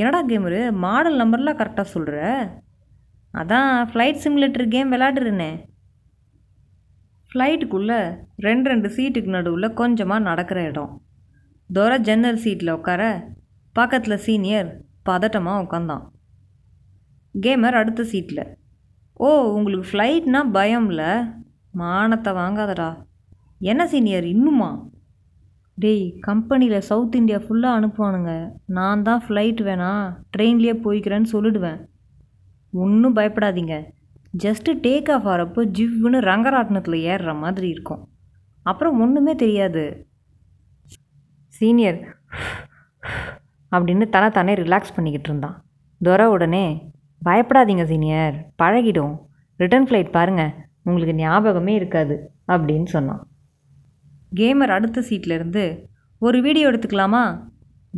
என்னடா கேமரு மாடல் நம்பர்லாம் கரெக்டாக சொல்கிற, அதான் ஃப்ளைட் சிமுலேட்டர் கேம் விளையாடுறேனே. ஃப்ளைட்டுக்குள்ளே ரெண்டு ரெண்டு சீட்டுக்கு நடுவில் கொஞ்சமாக நடக்கிற இடம். துரை ஜன்னல் சீட்டில் உட்கார பக்கத்தில் சீனியர் பதட்டமாக உட்காந்தான். கேமர் அடுத்த சீட்டில். ஓ உங்களுக்கு ஃப்ளைட்னா பயமில்ல, மானத்தை வாங்காதடா. என்ன சீனியர் இன்னுமா? டேய் கம்பெனியில் சவுத் இந்தியா ஃபுல்லாக அனுப்புவானுங்க, நான் தான் ஃப்ளைட் வேணாம் ட்ரெயின்லேயே போய்க்கிறேன்னு சொல்லிடுவேன். ஒன்றும் பயப்படாதீங்க, ஜஸ்ட்டு டேக் ஆஃப் ஆகிறப்போ ஜிவ்னு ரங்கராட்டினத்தில் ஏறுற மாதிரி இருக்கும், அப்புறம் ஒன்றுமே தெரியாது. சீனியர் அப்படின்னு தன தானே ரிலாக்ஸ் பண்ணிக்கிட்டு இருந்தான். துரை உடனே, பயப்படாதீங்க சீனியர், பழகிடும், ரிட்டர்ன் ஃப்ளைட் பாருங்கள் உங்களுக்கு ஞாபகமே இருக்காது அப்படின்னு சொன்னான். கேமர் அடுத்த சீட்லேருந்து, ஒரு வீடியோ எடுத்துக்கலாமா,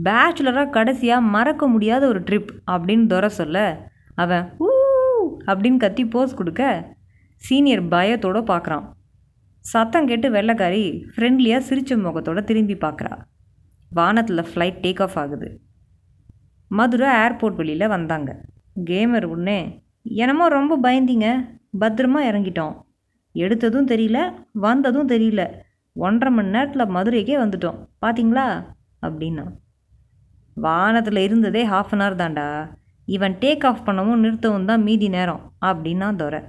பேச்சுலராக கடைசியாக மறக்க முடியாத ஒரு ட்ரிப் அப்படின்னு துரை சொல்ல, அவன் ஊ அப்படின்னு கத்தி போஸ் கொடுக்க சீனியர் பயத்தோடு பார்க்குறான். சத்தம் கேட்டு வெள்ளைக்காரி ஃப்ரெண்ட்லியாக சிரிச்ச முகத்தோடு திரும்பி பார்க்குறா. வானத்தில் ஃப்ளைட் டேக் ஆஃப் ஆகுது. மதுரை ஏர்போர்ட் வெளியில் வந்தாங்க. கேமர் உடனே, என்னமோ ரொம்ப பயந்தீங்க, பத்திரமா இறங்கிட்டோம், எடுத்ததும் தெரியல வந்ததும் தெரியல, ஒன்றரை மணி நேரத்தில் மதுரைக்கே வந்துட்டோம் பார்த்தீங்களா அப்படின்னா. வானத்தில் இருந்ததே ஹாஃப் அன் ஹவர் தாண்டா, இவன் டேக் ஆஃப் பண்ணவும் நிறுத்தவும் தான் மீதி நேரம் அப்படின்னா துரை.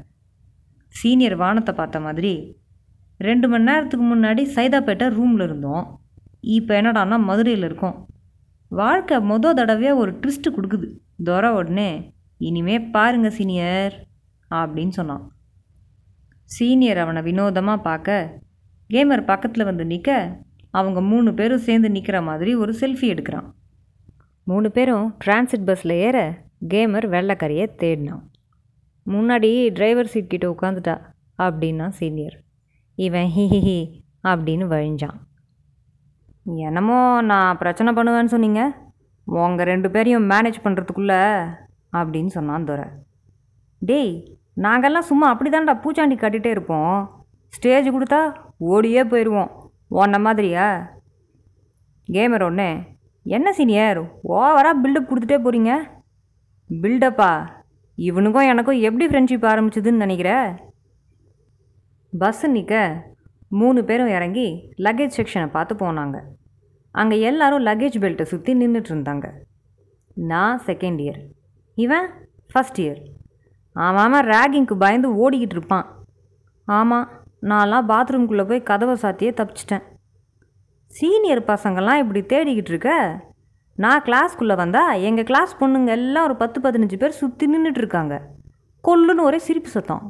சீனியர் வானத்தை பார்த்த மாதிரி, ரெண்டு மணி நேரத்துக்கு முன்னாடி சைதாப்பேட்டை ரூமில் இருந்தோம், இப்போ என்னடான்னா மதுரையில் இருக்கோம், வாழ்க்கை மொதல் தடவையாக ஒரு ட்விஸ்ட்டு கொடுக்குது. துரை உடனே, இனிமே பாருங்கள் சீனியர் அப்படின்னு சொன்னான். சீனியர் அவனை வினோதமாக பார்க்க, கேமர் பக்கத்தில் வந்து நிற்க, அவங்க மூணு பேரும் சேர்ந்து நிற்கிற மாதிரி ஒரு செல்ஃபி எடுக்கிறான். மூணு பேரும் டிரான்சிட் பஸ்ஸில் ஏற கேமர் வெள்ளைக்கரையை தேடினான். முன்னாடி டிரைவர் சீட் கிட்ட உட்காந்துட்டா அப்படின்னா சீனியர். இவன் ஹி ஹி ஹி அப்படின்னு வழிஞ்சான். என்னமோ நான் பிரச்சனை பண்ணுவேன்னு சொன்னீங்க, உங்கள் ரெண்டு பேரையும் மேனேஜ் பண்ணுறதுக்குள்ளே அப்படின்னு சொன்னான் துரை. டேய் நாங்கள்லாம் சும்மா அப்படி தான்டா பூச்சாண்டி கட்டிகிட்டே இருப்போம், ஸ்டேஜ் கொடுத்தா ஓடியே போயிடுவோம், உன்ன மாதிரியா? கேமர் ஒன்று, என்ன சீனியர் ஓவராக பில்டப் கொடுத்துட்டே போகிறீங்க? பில்டப்பா, இவனுக்கும் எனக்கும் எப்படி ஃப்ரெண்ட்ஷிப் ஆரம்பிச்சிதுன்னு நினைக்கிற? பஸ்ஸு நிற்க மூணு பேரும் இறங்கி லக்கேஜ் செக்ஷனை பார்த்து போனாங்க. அங்கே எல்லாரும் லக்கேஜ் பெல்ட்டை சுற்றி நின்றுட்டு இருந்தாங்க. நான் செகண்ட் இயர், இவன் ஃபஸ்ட் இயர். ஆமாம், ரேகிங்க்கு பயந்து ஓடிக்கிட்டு இருப்பான். ஆமாம், நான்லாம் பாத்ரூம்குள்ளே போய் கதவை சாத்தியே தப்பிச்சிட்டேன். சீனியர் பசங்கள்லாம் இப்படி தேடிக்கிட்டு இருக்க, நான் கிளாஸ்க்குள்ளே வந்தால் எங்கள் கிளாஸ் பொண்ணுங்க எல்லாம் ஒரு பத்து பதினஞ்சு பேர் சுற்றி நின்றுட்டுருக்காங்க. கொல்லுன்னு ஒரே சிரிப்பு சத்தம்.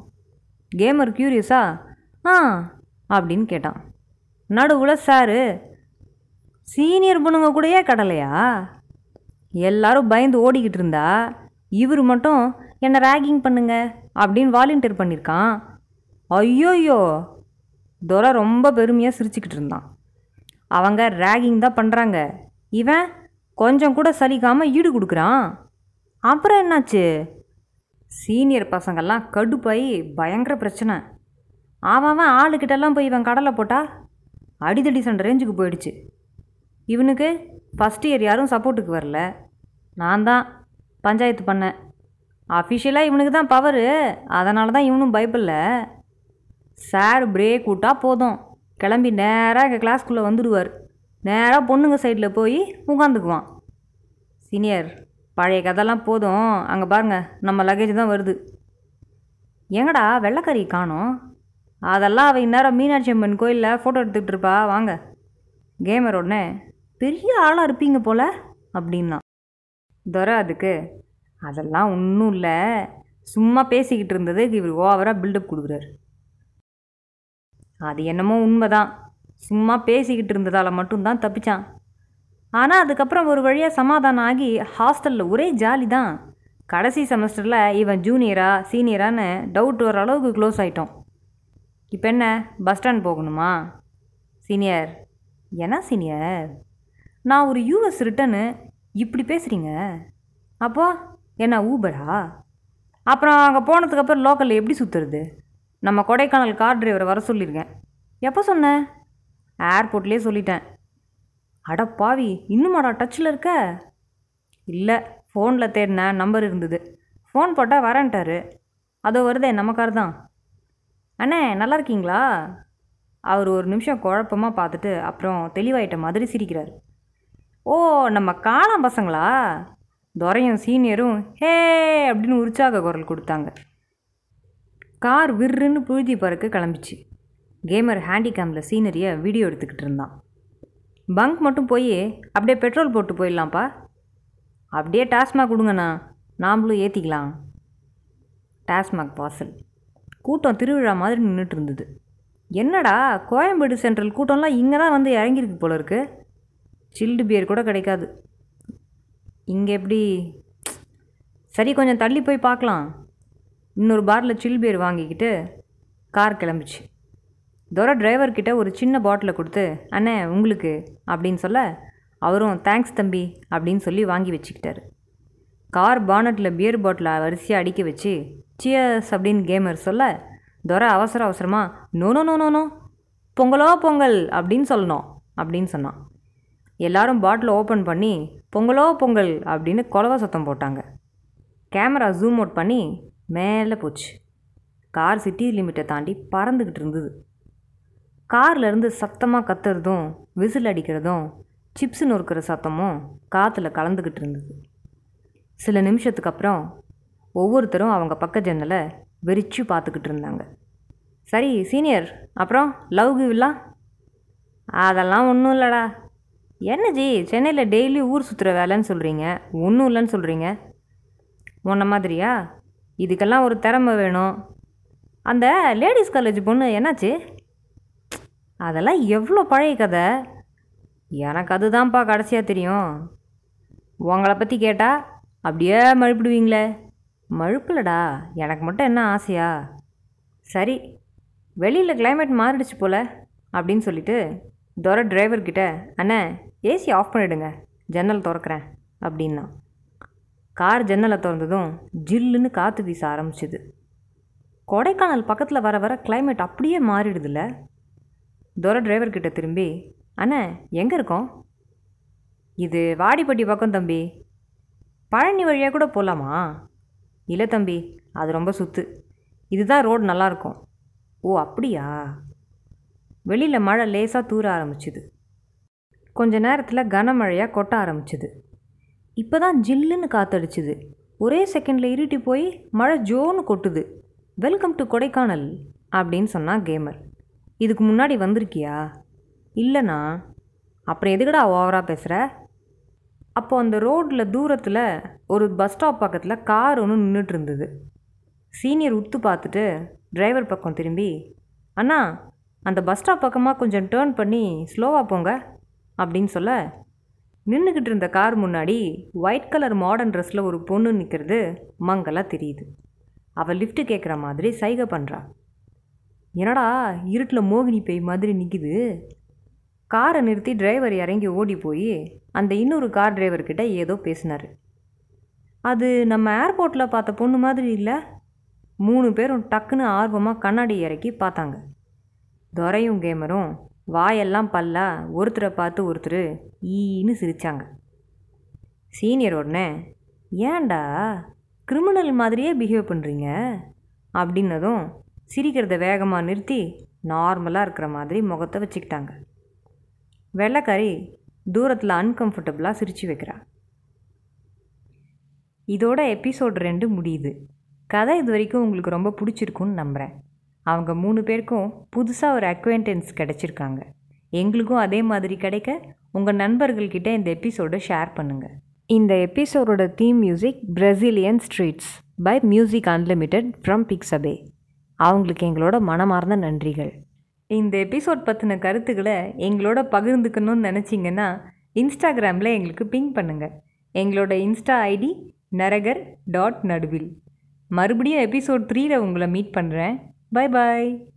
கேமர் க்யூரியஸா ஆ அப்படின்னு கேட்டான். நடுவில் சாரு, சீனியர் பொண்ணுங்க கூடயே கடலையா? எல்லாரும் பயந்து ஓடிக்கிட்டு இருந்தா இவர் மட்டும் என்னை ரேகிங் பண்ணுங்க அப்படின்னு வாலண்டியர் பண்ணியிருக்கான். ஐயோயோ, துரை ரொம்ப பெருமையாக சிரிச்சுக்கிட்டு இருந்தான். அவங்க ரேகிங் தான் பண்ணுறாங்க, இவன் கொஞ்சம் கூட சலிக்காமல் ஈடு கொடுக்குறான். அப்புறம் என்னாச்சு? சீனியர் பசங்கள்லாம் கடுப்பாயி பயங்கர பிரச்சனை. அவன் ஆளுக்கிட்டெல்லாம் போய் இவன் கடலை போட்டா அடிதடி சண்டை ரேஞ்சுக்கு போயிடுச்சு. இவனுக்கு ஃபஸ்ட் இயர் யாரும் சப்போர்ட்டுக்கு வரல, நான் தான் பஞ்சாயத்து பண்ணேன். அஃபிஷியலாக இவனுக்கு தான் பவரு, அதனால தான் இவனும் பயப்படல. சார் பிரேக் விட்டா போதும், கிளம்பி நேராக எங்கள் கிளாஸ்க்குள்ளே வந்துடுவார். நேராக பொண்ணுங்க சைடில் போய் உட்காந்துக்குவான். சீனியர், பழைய கதைலாம் போதும், அங்கே பாருங்கள் நம்ம லக்கேஜ் தான் வருது. எங்கடா வெள்ளைக்கறி காணோம்? அதெல்லாம் அவன் நேரம் மீனாட்சி அம்மன் கோயிலில் ஃபோட்டோ எடுத்துக்கிட்டு இருப்பா, வாங்க. கேமர் உடனே, பெரிய ஆளாக இருப்பீங்க போல் அப்படின்னா. துரை அதுக்கு, அதெல்லாம் ஒன்றும் இல்லை, சும்மா பேசிக்கிட்டு இருந்தது இவர் ஓவராக பில்டப் கொடுக்குறாரு. அது என்னமோ உண்மைதான், சும்மா பேசிக்கிட்டு இருந்ததால் மட்டும்தான் தப்பிச்சான். ஆனால் அதுக்கப்புறம் ஒரு வழியாக சமாதானம் ஆகி ஹாஸ்டலில் ஒரே ஜாலி தான். கடைசி செமஸ்டரில் இவன் ஜூனியரா சீனியரான்னு டவுட் வர அளவுக்கு க்ளோஸ் ஆகிட்டோம். இப்போ என்ன, பஸ் ஸ்டாண்ட் போகணுமா? சீனியர், ஏன்னா சீனியர், நான் ஒரு யூஎஸ் ரிட்டனு இப்படி பேசுகிறீங்க, அப்போது என்ன ஊபரா? அப்புறம் அங்கே போனதுக்கப்புறம் லோக்கலில் எப்படி சுற்றுறது? நம்ம கொடைக்கானல் கார் டிரைவரை வர சொல்லியிருக்கேன். எப்போ சொன்னேன்? ஏர்போர்ட்லேயே சொல்லிட்டேன். அடப்பாவி, இன்னுமாடா டச்சில் இருக்க? இல்லை, ஃபோனில் தேடினேன், நம்பர் இருந்தது. ஃபோன் போட்டால் வரேன்ட்டாரு. அதோ வருதே நம்ம கார் தான். அண்ணே நல்லா இருக்கீங்களா? அவர் ஒரு நிமிஷம் குழப்பமாக பார்த்துட்டு அப்புறம் தெளிவாயிட்ட மாதிரி சிரிக்கிறார். ஓ, நம்ம காணாம் பசங்களா? துரையும் சீனியரும் ஹே அப்படின்னு உற்சாக குரல் கொடுத்தாங்க. கார் விருன்னு புழுதி பறக்க கிளம்பிச்சு. கேமர் ஹேண்டிகேமில் சீனரியை வீடியோ எடுத்துக்கிட்டு இருந்தான். பங்க் மட்டும் போய் அப்படியே பெட்ரோல் போட்டு போயிடலாம்ப்பா. அப்படியே டாஸ்மாக் கொடுங்கண்ணா, நாம்ளும் ஏற்றிக்கலாம். டாஸ்மாக் பார்சல் கூட்டம் திருவிழா மாதிரி நின்றுட்டு இருந்தது. என்னடா கோயம்பேடு சென்ட்ரல் கூட்டம்லாம் இங்கே தான் வந்து இறங்கியிருக்கு போல இருக்கு. சில்டு பியர் கூட கிடைக்காது இங்கே. எப்படி? சரி, கொஞ்சம் தள்ளி போய் பார்க்கலாம். இன்னொரு பாரில் சில் பியர் வாங்கிக்கிட்டு கார் கிளம்பிச்சு. துரை டிரைவர்கிட்ட ஒரு சின்ன பாட்டிலை கொடுத்து, அண்ணே உங்களுக்கு அப்படின்னு சொல்ல, அவரும் தேங்க்ஸ் தம்பி அப்படின்னு சொல்லி வாங்கி வச்சுக்கிட்டாரு. கார் பானட்டில் பியர் பாட்டிலை வரிசையாக அடிக்க வச்சு சியர்ஸ் அப்படின்னு கேமர் சொல்ல, துரை அவசர அவசரமாக no no no no no பொங்கலோ பொங்கல் அப்படின்னு சொல்லணும் அப்படின்னு சொன்னான். எல்லாரும் பாட்டில் ஓப்பன் பண்ணி பொங்கலோ பொங்கல் அப்படின்னு கொலவை சத்தம் போட்டாங்க. கேமரா ஜூம் அவுட் பண்ணி மேலே போச்சு. கார் சிட்டி லிமிட்டை தாண்டி பறந்துக்கிட்டு இருந்தது. கார்லேருந்து சத்தமாக கத்துறதும் விசில் அடிக்கிறதும் சிப்ஸு நொறுக்கிற சத்தமும் காற்றுல கலந்துக்கிட்டு இருந்தது. சில நிமிஷத்துக்கு அப்புறம் ஒவ்வொருத்தரும் அவங்க பக்க ஜன்னலை வெறிச்சு பார்த்துக்கிட்டு இருந்தாங்க. சரி சீனியர், அப்புறம் லவ் கிவ்லாம்? அதெல்லாம் ஒன்றும் இல்லைடா. என்ன ஜி, சென்னையில் டெய்லி ஊர் சுற்றுற வேலைன்னு சொல்கிறீங்க, ஒன்றும் இல்லைன்னு சொல்கிறீங்க. உன்ன மாதிரியா? இதுக்கெல்லாம் ஒரு திறமை வேணும். அந்த லேடிஸ் காலேஜ் பொண்ணு என்னாச்சு? அதெல்லாம் எவ்வளோ பழைய கதை, எனக்கு அதுதான்ப்பா கடைசியாக தெரியும். உங்களை பற்றி கேட்டால் அப்படியே மழுப்பிடுவீங்களே. மழுப்பிலடா, எனக்கு மட்டும் என்ன ஆசையா? சரி, வெளியில் கிளைமேட் மாறிடுச்சு போல் அப்படின்னு சொல்லிட்டு துரை டிரைவர்கிட்ட, அண்ணே ஏசி ஆஃப் பண்ணிவிடுங்க, ஜன்னல் திறக்கிறேன் அப்படின்னா. கார் ஜன்னலை திறந்ததும் ஜில்லுன்னு காற்று வீச ஆரம்பிச்சிது. கொடைக்கானல் பக்கத்தில் வர வர கிளைமேட் அப்படியே மாறிடுதுல்ல. துரை டிரைவர்கிட்ட திரும்பி, அண்ணே எங்கே இருக்கோம்? இது வாடிப்பட்டி பக்கம் தம்பி. பழனி வழியாக கூட போகலாமா? இல்லை தம்பி, அது ரொம்ப சுற்று, இதுதான் ரோடு நல்லாயிருக்கும். ஓ அப்படியா? வெளியில் மழை லேசாக தூர ஆரம்பிச்சிது. கொஞ்ச நேரத்தில் கனமழையாக கொட்ட ஆரம்பிச்சிது. இப்போ தான் ஜில்லுன்னு காத்தடிச்சிது. ஒரே செகண்டில் இருட்டி போய் மழை ஜோன்னு கொட்டுது. வெல்கம் டு கொடைக்கானல் அப்படின்னு சொன்னான் கேமர். இதுக்கு முன்னாடி வந்திருக்கியா? இல்லைண்ணா. அப்புறம் எதுக்கடா ஓவராக பேசுகிற? அப்போது அந்த ரோட்டில் தூரத்தில் ஒரு பஸ் ஸ்டாப் பக்கத்தில் கார் ஒன்று நின்றுட்டு இருந்தது. சீனியர் உத்து பார்த்துட்டு டிரைவர் பக்கம் திரும்பி, அண்ணா அந்த பஸ் ஸ்டாப் பக்கமாக கொஞ்சம் டேர்ன் பண்ணி ஸ்லோவாக போங்க அப்படின்னு சொல்ல, நின்றுக்கிட்டு இருந்த கார் முன்னாடி ஒயிட் கலர் மாடர்ன் ட்ரெஸ்ஸில் ஒரு பொண்ணு நிற்கிறது மங்கலாக தெரியுது. அவள் லிஃப்ட்டு கேட்குற மாதிரி சைகை பண்ணுறா. என்னடா இருட்டில் மோகினி பேய் மாதிரி நிற்கிது. காரை நிறுத்தி டிரைவர் இறங்கி ஓடி போய் அந்த இன்னொரு கார் டிரைவர்கிட்ட ஏதோ பேசினார். அது நம்ம ஏர்போர்ட்டில் பார்த்த பொண்ணு மாதிரி இல்லை. மூணு பேரும் டக்குன்னு ஆர்வமாக கண்ணாடி இறக்கி பார்த்தாங்க. துரையும் கேமரும் வாயெல்லாம் பல்லா ஒருத்தரை பார்த்து ஒருத்தர் ஈன்னு சிரித்தாங்க. சீனியர் உடனே, ஏன்டா கிரிமினல் மாதிரியே பிஹேவ் பண்ணுறீங்க அப்படின்னதும் சிரிக்கிறத வேகமாக நிறுத்தி நார்மலாக இருக்கிற மாதிரி முகத்தை வச்சுக்கிட்டாங்க. வெள்ளைக்காரி தூரத்தில் அன்கம்ஃபர்டபுளாக சிரித்து வைக்கிறா. இதோட எபிசோட் ரெண்டு முடியுது. கதை இது வரைக்கும் உங்களுக்கு ரொம்ப பிடிச்சிருக்குன்னு நம்புகிறேன். அவங்க மூணு பேருக்கும் புதுசாக ஒரு அக்வைண்டன்ஸ் கிடச்சிருக்காங்க. எங்களுக்கும் அதே மாதிரி கிடைக்க உங்கள் நண்பர்கள்கிட்ட இந்த எபிசோடை ஷேர் பண்ணுங்கள். இந்த எபிசோடோட theme music Brazilian streets by music unlimited from Pixabay. அவங்களுக்கு எங்களோட மனமார்ந்த நன்றிகள். இந்த எபிசோட் பற்றின கருத்துக்களை எங்களோட பகிர்ந்துக்கணும்னு நினச்சிங்கன்னா இன்ஸ்டாகிராமில் எங்களுக்கு பிங் பண்ணுங்கள். எங்களோட இன்ஸ்டா ஐடி நரகர் டாட் நடுவில். மறுபடியும் எபிசோட் த்ரீயில் உங்களை மீட் பண்ணுறேன். Bye bye.